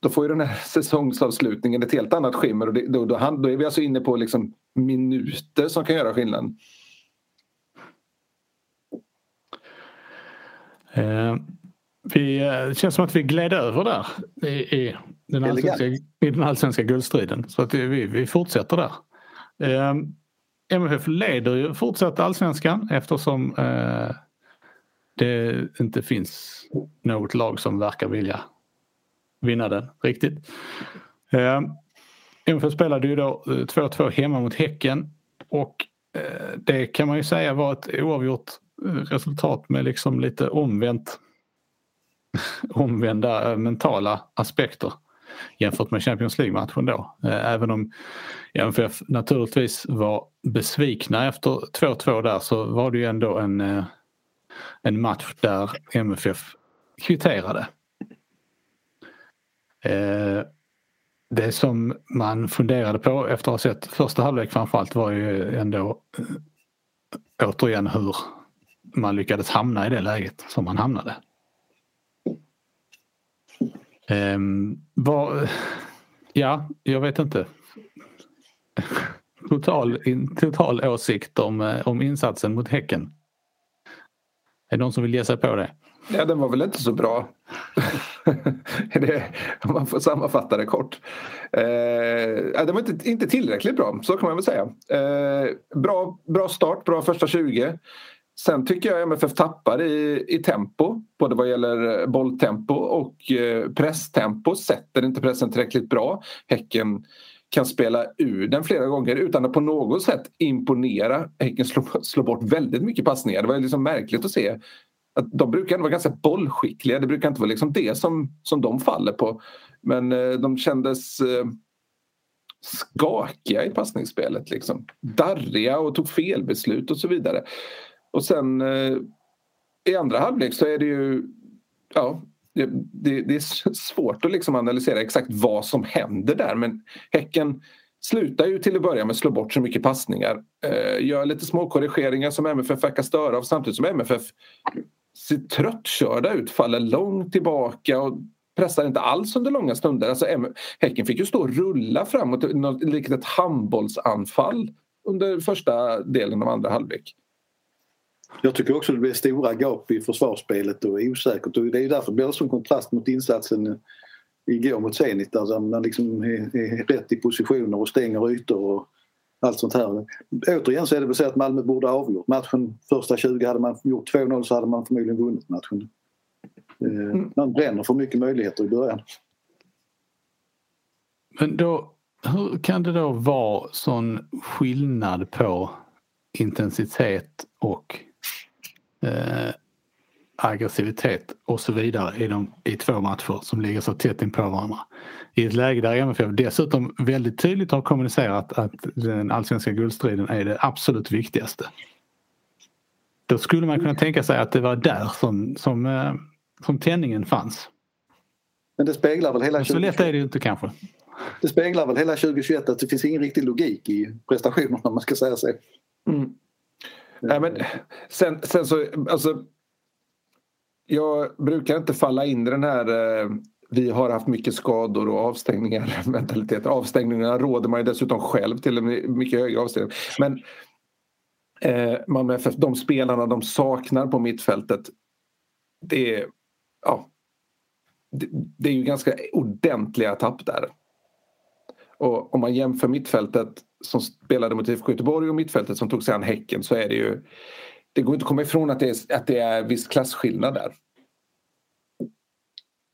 Då får ju den här säsongsavslutningen ett helt annat skimmer. Och då är vi alltså inne på liksom minuter som kan göra skillnad. Det känns som att vi gled över där i den allsvenska guldstriden. Så att vi fortsätter där. MFF leder ju fortsatt allsvenskan eftersom det inte finns något lag som verkar vilja vinna den riktigt. MFF spelade ju då 2-2 hemma mot Häcken och det kan man ju säga var ett oavgjort resultat med liksom lite omvända mentala aspekter jämfört med Champions League-matchen då. Även om MFF naturligtvis var besvikna efter 2-2 där, så var det ju ändå en match där MFF kvitterade. Det som man funderade på efter att ha sett första halvlek framförallt var ju ändå återigen hur man lyckades hamna i det läget som man hamnade. Jag vet inte. Total åsikt om insatsen mot Häcken. Är det någon som vill ge sig på det? Ja, den var väl inte så bra. Om man får sammanfatta det kort. Den var inte tillräckligt bra, så kan man väl säga. Bra start, bra första 20. Sen tycker jag MFF tappar i tempo, både vad gäller bolltempo och presstempo. Sätter inte pressen tillräckligt bra. Häcken kan spela ur den flera gånger utan att på något sätt imponera. Häcken slår bort väldigt mycket passningar. Det var liksom märkligt att se att de brukar vara ganska bollskickliga. Det brukar inte vara liksom det som de faller på. Men de kändes skakiga i passningsspelet. Liksom. Darriga och tog fel beslut och så vidare. Och sen i andra halvlek så är det ju... Ja, det är svårt att liksom analysera exakt vad som händer där. Men Häcken slutar ju till att börja med att slå bort så mycket passningar. Gör lite små korrigeringar som MFF verkar störa av. Samtidigt som MFF ser tröttkörda ut, faller långt tillbaka och pressar inte alls under långa stunder. Alltså Häcken fick ju stå och rulla framåt likt ett handbollsanfall under första delen av andra halvlek. Jag tycker också att det blir stora gap i försvarsspelet och är osäkert. Och det är ju därför det blir som kontrast mot insatsen igår mot Zenit. Där man liksom är rätt i positioner och stänger ytor och allt sånt här. Återigen så är det väl så att Malmö borde ha avgjort matchen. Första 20 hade man gjort 2-0 så hade man förmodligen vunnit matchen. Man bränner för mycket möjligheter i början. Men då, hur kan det då vara sån skillnad på intensitet och aggressivitet och så vidare i två matcher som ligger så tätt in på varandra? I ett läge där MFF dessutom väldigt tydligt har kommunicerat att den allsvenska guldstriden är det absolut viktigaste. Då skulle man kunna tänka sig att det var där som tändningen fanns. Men det speglar väl hela... Så lätt är det ju inte kanske. Det speglar väl hela 2021 att det finns ingen riktig logik i prestationerna, om man ska säga så. Mm. Nej, men sen så, alltså, jag brukar inte falla in i den här vi har haft mycket skador och avstängningar mentalitet. Avstängningarna råder man ju dessutom själv till en mycket högre avstängning. Men Malmö FF, de spelarna de saknar på mittfältet, det är ju ganska ordentliga tapp där. Och om man jämför mittfältet som spelade mot IFK Göteborg och mittfältet som tog sig an Häcken, så är det ju... Det går inte att komma ifrån att det är viss klassskillnad där.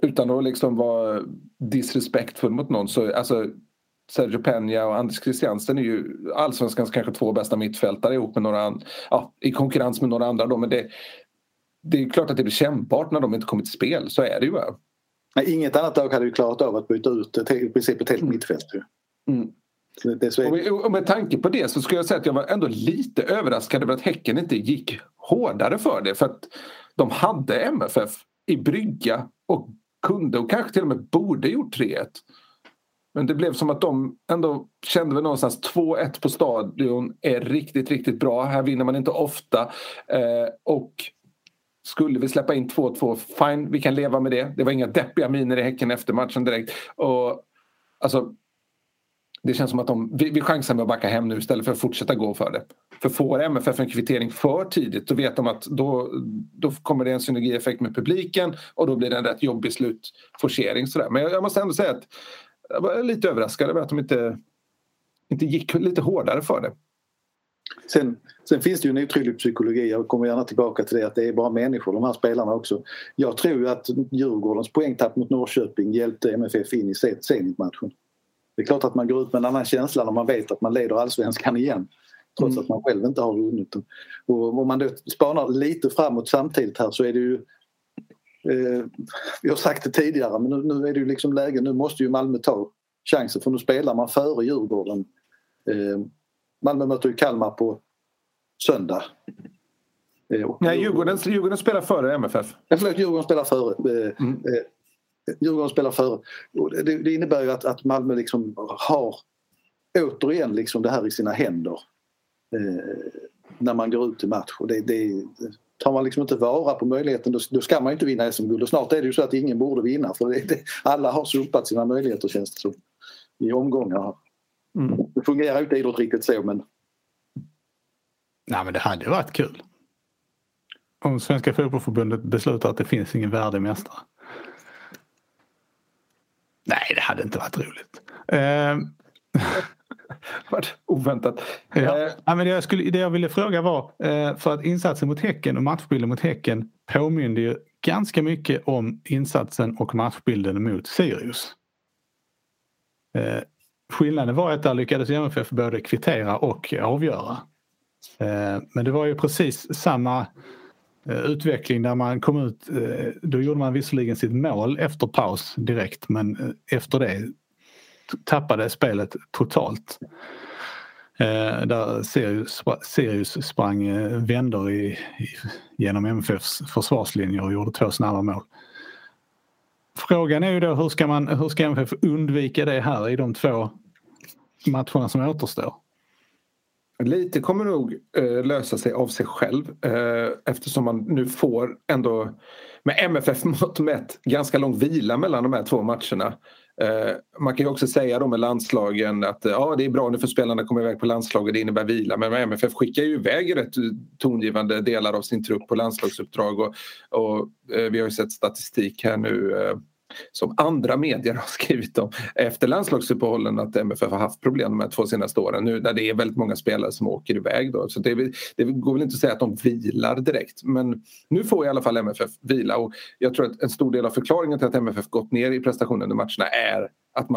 Utan att liksom vara disrespektfull mot någon. Så, alltså, Sergio Peña och Anders Christiansen är ju allsvenskans kanske två bästa mittfältare ihop med några i konkurrens med några andra. Då, men det är klart att det blir kämpbart när de inte kommer till spel. Så är det ju. Nej, inget annat lag hade ju klarat av att byta ut i princip ett helt mittfält. Mm. Och med tanke på det så skulle jag säga att jag var ändå lite överraskad över att Häcken inte gick hårdare för det. För att de hade MFF i brygga och kunde och kanske till och med borde gjort 3-1. Men det blev som att de ändå kände väl någonstans 2-1 på stadion är riktigt, riktigt bra. Här vinner man inte ofta. Och skulle vi släppa in 2-2, fine, vi kan leva med det. Det var inga deppiga miner i Häcken efter matchen direkt. Och alltså, det känns som att vi chansar med att backa hem nu istället för att fortsätta gå för det. För får MFF en kvittering för tidigt, då vet de att då kommer det en synergieffekt med publiken. Och då blir det en rätt jobbig slutforcering. Sådär. Men jag måste ändå säga att jag var lite överraskad över att de inte gick lite hårdare för det. Sen finns det ju en otrolig psykologi. Jag kommer gärna tillbaka till det, att det är bara människor, de här spelarna också. Jag tror ju att Djurgårdens poängtapp mot Norrköping hjälpte MFF in i Zenit-matchen. Det är klart att man går ut med en annan känsla när man vet att man leder Allsvenskan igen. Trots att man själv inte har vunnit den. Och om man då spanar lite framåt samtidigt här, så är det ju... vi har sagt det tidigare, men nu är det ju liksom läge. Nu måste ju Malmö ta chansen, för nu spelar man före Djurgården. Malmö möter ju Kalmar på söndag. Nej, Djurgården spelar före MFF. Djurgården spelar före. Djurgården spelar före. Det innebär ju att Malmö liksom har återigen liksom det här i sina händer när man går ut i match. Och det tar man liksom inte vara på möjligheten, då ska man ju inte vinna SM-guld. Och snart är det ju så att ingen borde vinna, för alla har sopat sina möjligheter, känns det som, i omgångar. Det fungerar ju inte idrott riktigt så, men... Nej, men det hade varit kul om Svenska Fotbollförbundet beslutar att det finns ingen värdemästare. Nej, det hade inte varit roligt. Oväntat. Ja, men det jag ville fråga var, för att insatsen mot Häcken och matchbilden mot Häcken påminner ju ganska mycket om insatsen och matchbilden mot Sirius. Skillnaden var att där lyckades MFF både kvittera och avgöra. Men det var ju precis samma utveckling där man kom ut. Då gjorde man visserligen sitt mål efter paus direkt, men efter det tappade spelet totalt. Där Sirius sprang vänder genom MFFs försvarslinjer och gjorde 2 snabba mål. Frågan är ju då hur ska MFF undvika det här i de 2 matcherna som återstår? Lite kommer nog lösa sig av sig själv, eftersom man nu får ändå med MFF-mått mätt ganska lång vila mellan de här 2 matcherna. Man kan ju också säga då med landslagen att ja, det är bra nu för spelarna kommer iväg på landslaget, det innebär vila. Men MFF skickar ju iväg rätt tongivande delar av sin trupp på landslagsuppdrag. Och vi har ju sett statistik här nu som andra medier har skrivit om efter landslagsuppehållen, att MFF har haft problem de här 2 senaste åren. Nu där det är väldigt många spelare som åker iväg då. Så det går väl inte att säga att de vilar direkt. Men nu får i alla fall MFF vila. Och jag tror att en stor del av förklaringen till att MFF gått ner i prestationen under matcherna är att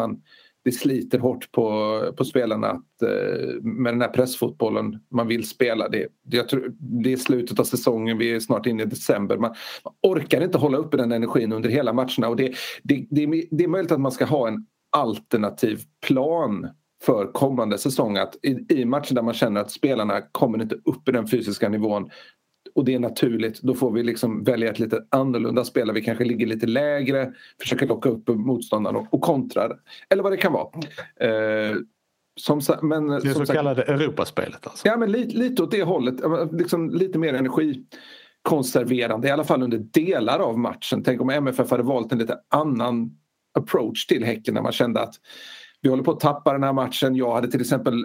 det sliter hårt på spelarna att, med den här pressfotbollen man vill spela. Det är slutet av säsongen, vi är snart inne i december. Man orkar inte hålla uppe den energin under hela matcherna. Och det är möjligt att man ska ha en alternativ plan för kommande säsong. Att i matcher där man känner att spelarna kommer inte upp i den fysiska nivån, och det är naturligt, då får vi liksom välja ett lite annorlunda spel. Vi kanske ligger lite lägre, försöker locka upp motståndarna och kontrar. Eller vad det kan vara. Det så kallade Europaspelet alltså. Ja, men lite åt det hållet. Liksom lite mer energikonserverande, i alla fall under delar av matchen. Tänk om MFF hade valt en lite annan approach till Häcken, när man kände att vi håller på att tappa den här matchen. Jag hade till exempel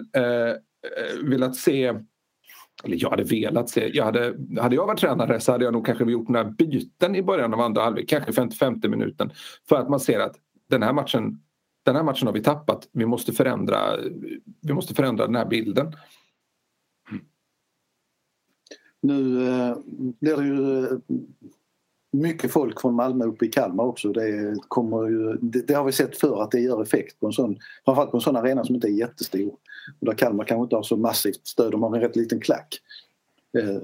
velat se. Hade jag varit tränare så hade jag nog kanske gjort den här byten i början av andra halvlek, kanske 50-50 minuten, för att man ser att den här matchen har vi tappat. Vi måste förändra den här bilden. Nu blir det ju mycket folk från Malmö uppe i Kalmar också. Det har vi sett för att det gör effekt på en sån, framförallt på en sån arena som inte är jättestor. Och där Kalmar kanske inte har så massivt stöd, de har en rätt liten klack.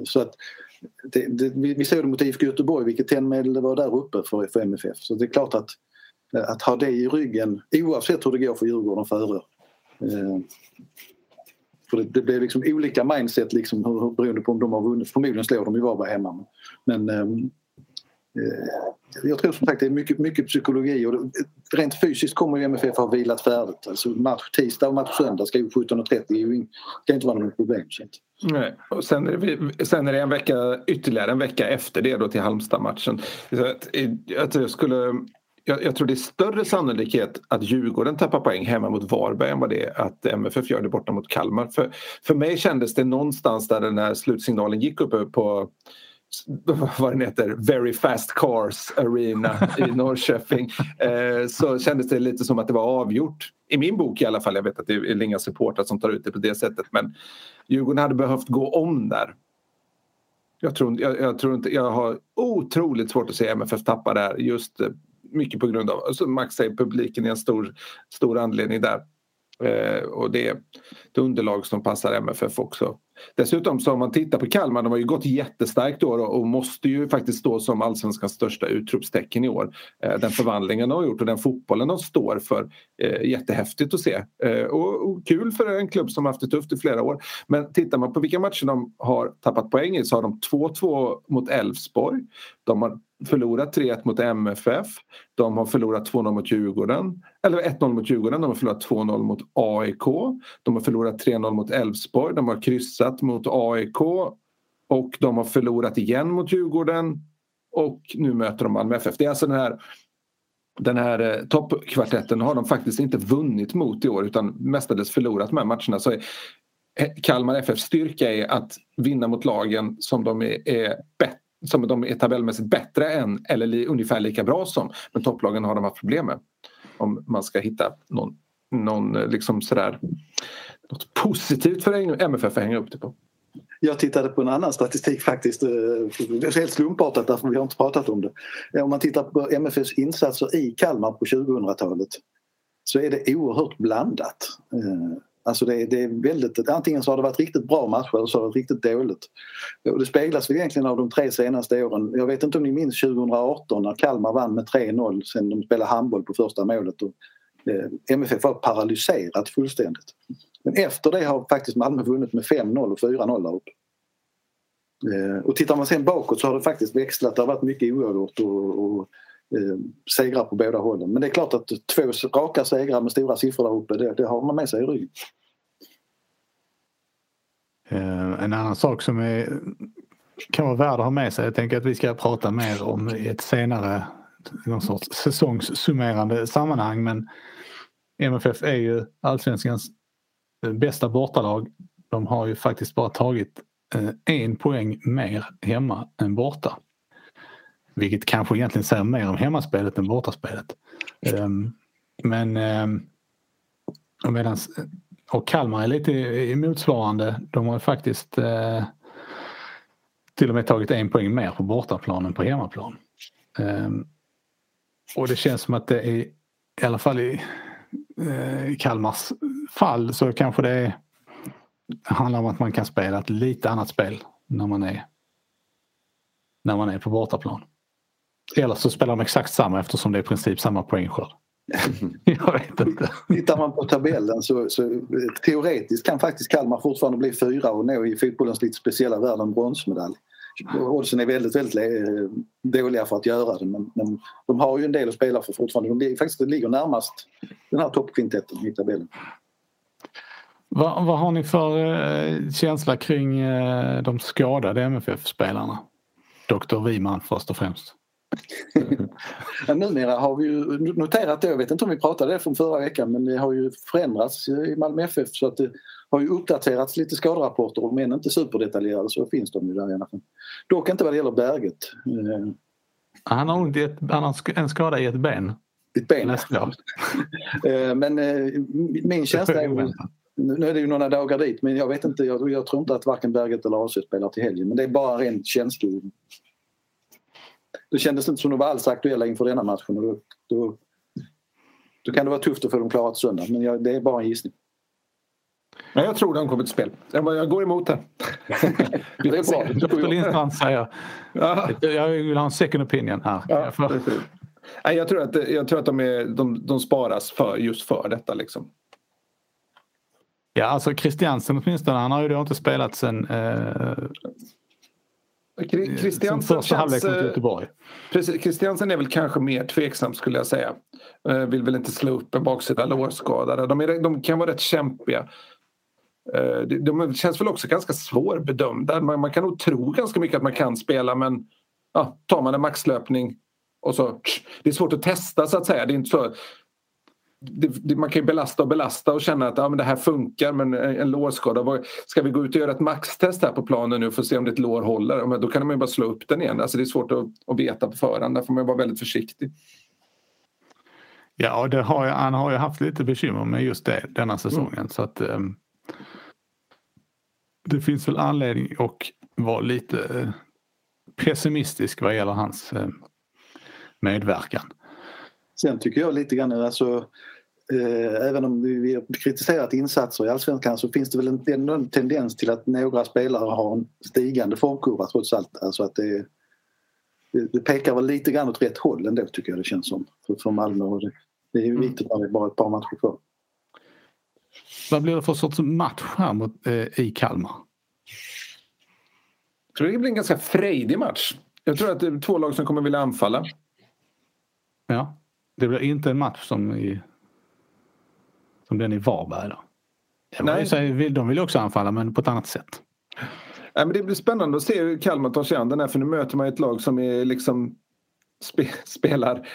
Så att vi såg det mot IFK Göteborg, vilket tändmedel det var där uppe för MFF. Så det är klart att ha det i ryggen, oavsett hur det går för Djurgården före. För det blir liksom olika mindset liksom, beroende på om de har vunnit. Förmodligen slår de ju Varberg hemma. Men Jag tror som sagt det är mycket psykologi, och rent fysiskt kommer ju MFF ha vilat färdigt. Alltså match tisdag och match söndag ska ju 17.30, kan inte vara något problem. Nej. Och sen är det ytterligare en vecka efter det då till Halmstad-matchen. Jag tror det är större sannolikhet att Djurgården tappar poäng hemma mot Varberg än vad det är att MFF gör det borta mot Kalmar. För mig kändes det någonstans där den här slutsignalen gick uppe på vad den heter, Very Fast Cars Arena i Norrköping, så kändes det lite som att det var avgjort. I min bok i alla fall, jag vet att det är inga supportrar som tar ut det på det sättet, men Djurgården hade behövt gå om där. Jag tror inte, jag har otroligt svårt att se MFF tappa där, just mycket på grund av, alltså Max säger, publiken är en stor anledning där. Och det är ett underlag som passar MFF också. Dessutom så om man tittar på Kalmar, de har ju gått jättestarkt år och måste ju faktiskt stå som allsvenskans största utropstecken i år. Den förvandlingen de har gjort och den fotbollen de står för, jättehäftigt att se. Och kul för en klubb som haft det tufft i flera år. Men tittar man på vilka matcher de har tappat poäng i, så har de 2-2 mot Älvsborg. De har förlorat 3-1 mot MFF. De har förlorat 2-0 mot Djurgården. Eller 1-0 mot Djurgården. De har förlorat 2-0 mot AIK. De har förlorat 3-0 mot Älvsborg. De har kryssat mot AIK. Och de har förlorat igen mot Djurgården. Och nu möter de Malmö FF. Det är alltså den här toppkvartetten har de faktiskt inte vunnit mot i år, utan mestadels förlorat med matcherna. Så Kalmar FFs styrka är att vinna mot lagen som de är bättre, som de är tabellmässigt bättre än eller ungefär lika bra som, men topplagen har de haft problem med. Om man ska hitta någon liksom sådär, något positivt för MFF att hänga upp det på. Jag tittade på en annan statistik faktiskt, helt slumpartat därför vi har inte pratat om det. Om man tittar på MFFs insatser i Kalmar på 2000-talet så är det oerhört blandat. Alltså det är väldigt, antingen så har det varit riktigt bra matcher eller så har det varit riktigt dåligt. Och det speglas egentligen av de tre senaste åren. Jag vet inte om ni minns 2018 när Kalmar vann med 3-0 sen de spelade handboll på första målet. Och MFF var paralyserat fullständigt. Men efter det har faktiskt Malmö vunnit med 5-0 och 4-0 där uppe. Och tittar man sen bakåt så har det faktiskt växlat. Det har varit mycket oavgjort och segrar på båda hållen. Men det är klart att två raka segrar med stora siffror där uppe, det har man med sig i ryggen. En annan sak som kan vara värd att ha med sig, jag tänker att vi ska prata mer om i ett senare någon sorts säsongssummerande sammanhang, men MFF är ju allsvenskans bästa bortalag. De har ju faktiskt bara tagit en poäng mer hemma än borta. Vilket kanske egentligen säger mer om hemmaspelet än bortaspelet. Och Kalmar är lite i motsvarande. De har faktiskt till och med tagit en poäng mer på bortaplan än på hemmaplan. Och det känns som att det är, i alla fall i Kalmars fall, så kanske det handlar om att man kan spela ett lite annat spel när man är på bortaplan. Eller så spelar de exakt samma eftersom det är i princip samma poängskörd. Jag vet inte. Tittar man på tabellen så teoretiskt kan faktiskt Kalmar fortfarande bli 4 och nå i fotbollens lite speciella värld en bronsmedalj. Oddsen är väldigt, väldigt dåliga för att göra det, men de har ju en del att spela för fortfarande. De ligger närmast den här toppkvintetten i tabellen. Vad har ni för känsla kring de skadade MFF-spelarna? Dr. Wiman först och främst. Ja, numera har vi ju noterat det, jag vet inte om vi pratade det från förra veckan, men det har ju förändrats i Malmö FF så att det har ju uppdaterats lite skadrapporter, men inte superdetaljerade, så finns de ju där i alla fall. Dock inte vad det gäller Berget. Han har en skada i ett ben. Ett ben? Nästa. Men min känsla är ju, nu är det ju några dagar dit, men jag vet inte, jag tror inte att varken Berget eller AC spelar till helgen, men det är bara rent känslor. Det kändes inte som de var alls aktuella inför denna matchen, och då kan det vara tufft att få dem klarat söndag, men det är bara en gissning. Nej, jag tror de kommer till spel. Jag går emot det. Det är bra. Dr. Lindstrand säger jag vill ha en second opinion här. Ja, nej, jag tror att de sparas för just för detta liksom. Ja, alltså Christiansen åtminstone, han har ju då inte spelat sen Kristiansen känns... Precis, Kristiansen är väl kanske mer tveksam skulle jag säga. Vill väl inte slå upp en baksida lårskadade. De kan vara rätt kämpiga. De känns väl också ganska svårbedömda. Man kan nog tro ganska mycket att man kan spela, men ja, tar man en maxlöpning och så... Det är svårt att testa så att säga. Det är inte så... man kan ju belasta och känna att ja, men det här funkar, men en lårskada, ska vi gå ut och göra ett maxtest här på planen nu för att se om ditt lår håller, men då kan man ju bara slå upp den igen. Alltså det är svårt att veta på förhand, där får man ju vara väldigt försiktig. Ja, det har han har ju haft lite bekymmer med just det denna säsongen, så att det finns väl anledning att vara lite pessimistisk vad gäller hans medverkan. Sen tycker jag lite grann, alltså, även om vi har kritiserat insatser i Allsvenskan, så finns det väl en tendens till att några spelare har en stigande formkurva trots allt. Alltså att det pekar väl lite grann åt rätt håll ändå, tycker jag det känns som, för Malmö. Och det är ju viktigt när det är bara ett par matcher kvar. Vad blir det för sorts match här mot, i Kalmar? Jag tror det blir en ganska frejdig match. Jag tror att det är två lag som kommer vilja anfalla. Ja. Det blir inte en match som den i Varberg då. Nej. De vill också anfalla, men på ett annat sätt. Nej, men det blir spännande att se hur Kalmar tar sig an den här, för nu möter man ett lag som är liksom spelar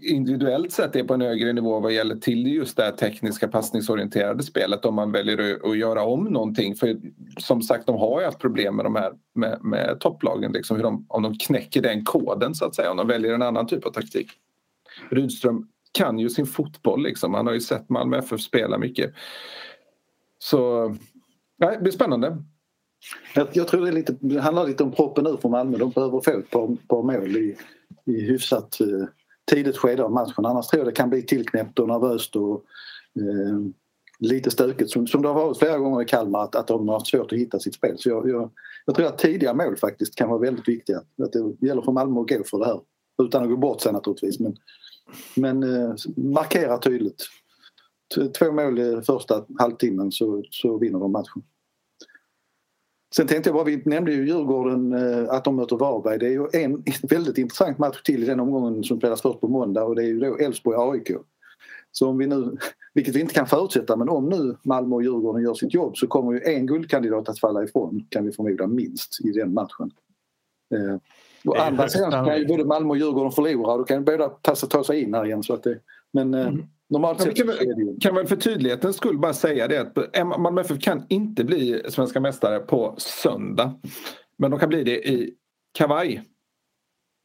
individuellt sett är på en högre nivå vad gäller till just det här tekniska passningsorienterade spelet, om man väljer att göra om någonting. För som sagt, de har ju haft problem med de här med topplagen, liksom, hur om de knäcker den koden så att säga, om de väljer en annan typ av taktik. Rydström kan ju sin fotboll liksom. Han har ju sett Malmö FF spela mycket. Så det blir spännande. Jag tror det handlar lite om proppen ur för Malmö. De behöver få ett par mål i hyfsat tidigt skede av matchen. Annars tror jag det kan bli tillknäppt och nervöst och lite stökigt. Som det har varit flera gånger i Kalmar, att de har svårt att hitta sitt spel. Så jag tror att tidiga mål faktiskt kan vara väldigt viktiga. Att det gäller för Malmö att gå för det här. Utan att gå bort sig naturligtvis. Men markera tydligt. Två mål i första halvtimmen så vinner de matchen. Sen tänkte jag bara, vi nämnde ju Djurgården att de möter Varberg. Det är ju en väldigt intressant match till i den omgången som spelas först på måndag, och det är ju då Älvsborg och AIK. Så om vi nu, vilket vi inte kan förutsätta, men om nu Malmö och Djurgården gör sitt jobb, så kommer ju en guldkandidat att falla ifrån, kan vi förmoda, minst i den matchen. Och andra sidan kan ju både Malmö och Djurgården förlora, och då kan båda ta sig in här igen. Så att det, men... Normalt sett kan väl för tydligheten skulle bara säga det att Malmö FF kan inte bli svenska mästare på söndag, men de kan bli det i kavaj,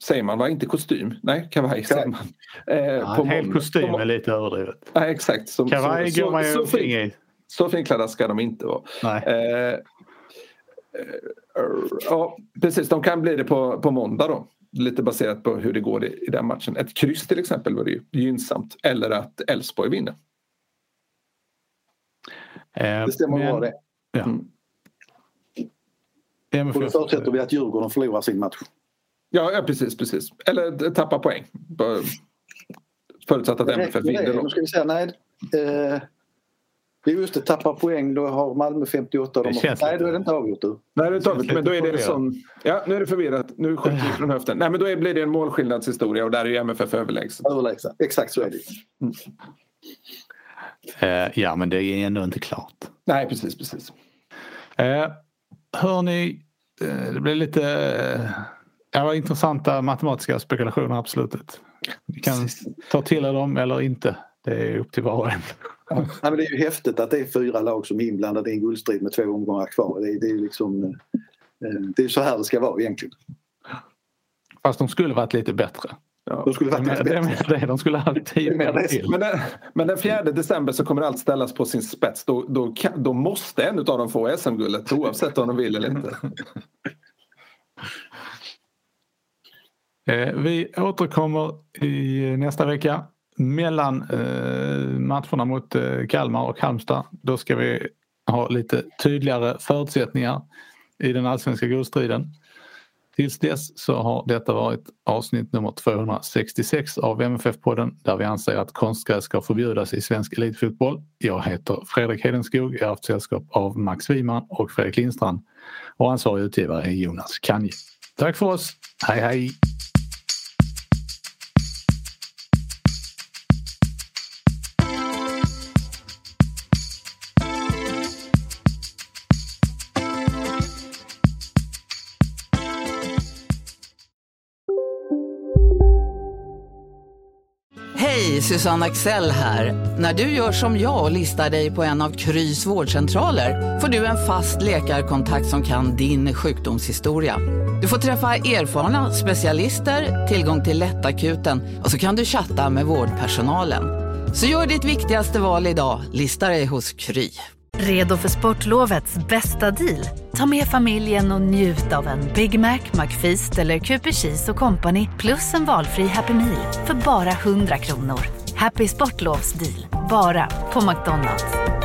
säger man, va? Inte kostym, nej, kavaj säger man. På helt kostym är lite överdrivet. Ja, exakt. Kavaj går man ju omkring i. Så finklädda ska de inte vara. Nej. Ja, precis, de kan bli det på måndag då. Lite baserat på hur det går i den matchen. Ett kryss till exempel var det ju gynnsamt. Eller att Elfsborg vinner. Det stämmer vad det. Ja. Och då förutsätter vi att Djurgården förlorar sin match. Ja, precis. Eller tappa poäng. Förutsatt att MFF vinner. Då ska vi säga nej. Det är just det, tappar poäng, då har Malmö 58. Nej, då är det inte avgjort. Nej, det är inte, men då är det som... Ja, nu är det förvirrat. Nu skjuter vi från höften. Nej, men då blir det en målskillnadshistoria, och där är ju MFF överlägset. Exakt, så är det. Ja, men det är ändå inte klart. Nej, precis. Hör ni, det blir lite intressanta matematiska spekulationer, absolut. Vi kan ta till dem eller inte. Det är upp till var och en. Ja, men det är ju häftigt att det är 4 lag som är inblandade i en guldstrid med 2 omgångar kvar. Det är liksom, det är så här det ska vara egentligen. Fast de skulle varit lite bättre. Ja, de skulle varit lite bättre. De skulle alltid med till. Men den 4 december så kommer allt ställas på sin spets. Då måste en av dem få SM-guldet, oavsett om de vill eller inte. Vi återkommer i nästa vecka. Mellan matcherna mot Kalmar och Halmstad, då ska vi ha lite tydligare förutsättningar i den allsvenska guldstriden. Tills dess så har detta varit avsnitt nummer 266 av MFF-podden, där vi anser att konstgräs ska förbjudas i svensk elitfotboll. Jag heter Fredrik Hedenskog, jag har haft sällskap av Max Wiman och Fredrik Lindstrand, och ansvarig utgivare är Jonas Kanje. Tack för oss, hej hej! Susanne Axel här. När du gör som jag och listar dig på en av Krys vårdcentraler får du en fast läkarkontakt som kan din sjukdomshistoria. Du får träffa erfarna specialister, tillgång till lättakuten och så kan du chatta med vårdpersonalen. Så gör ditt viktigaste val idag, listar dig hos Kry. Redo för sportlovets bästa deal? Ta med familjen och njut av en Big Mac, McFeast eller Cooper Cheese och Company plus en valfri Happy Meal för bara 100 kronor. Happy Sportlovs deal, bara på McDonalds.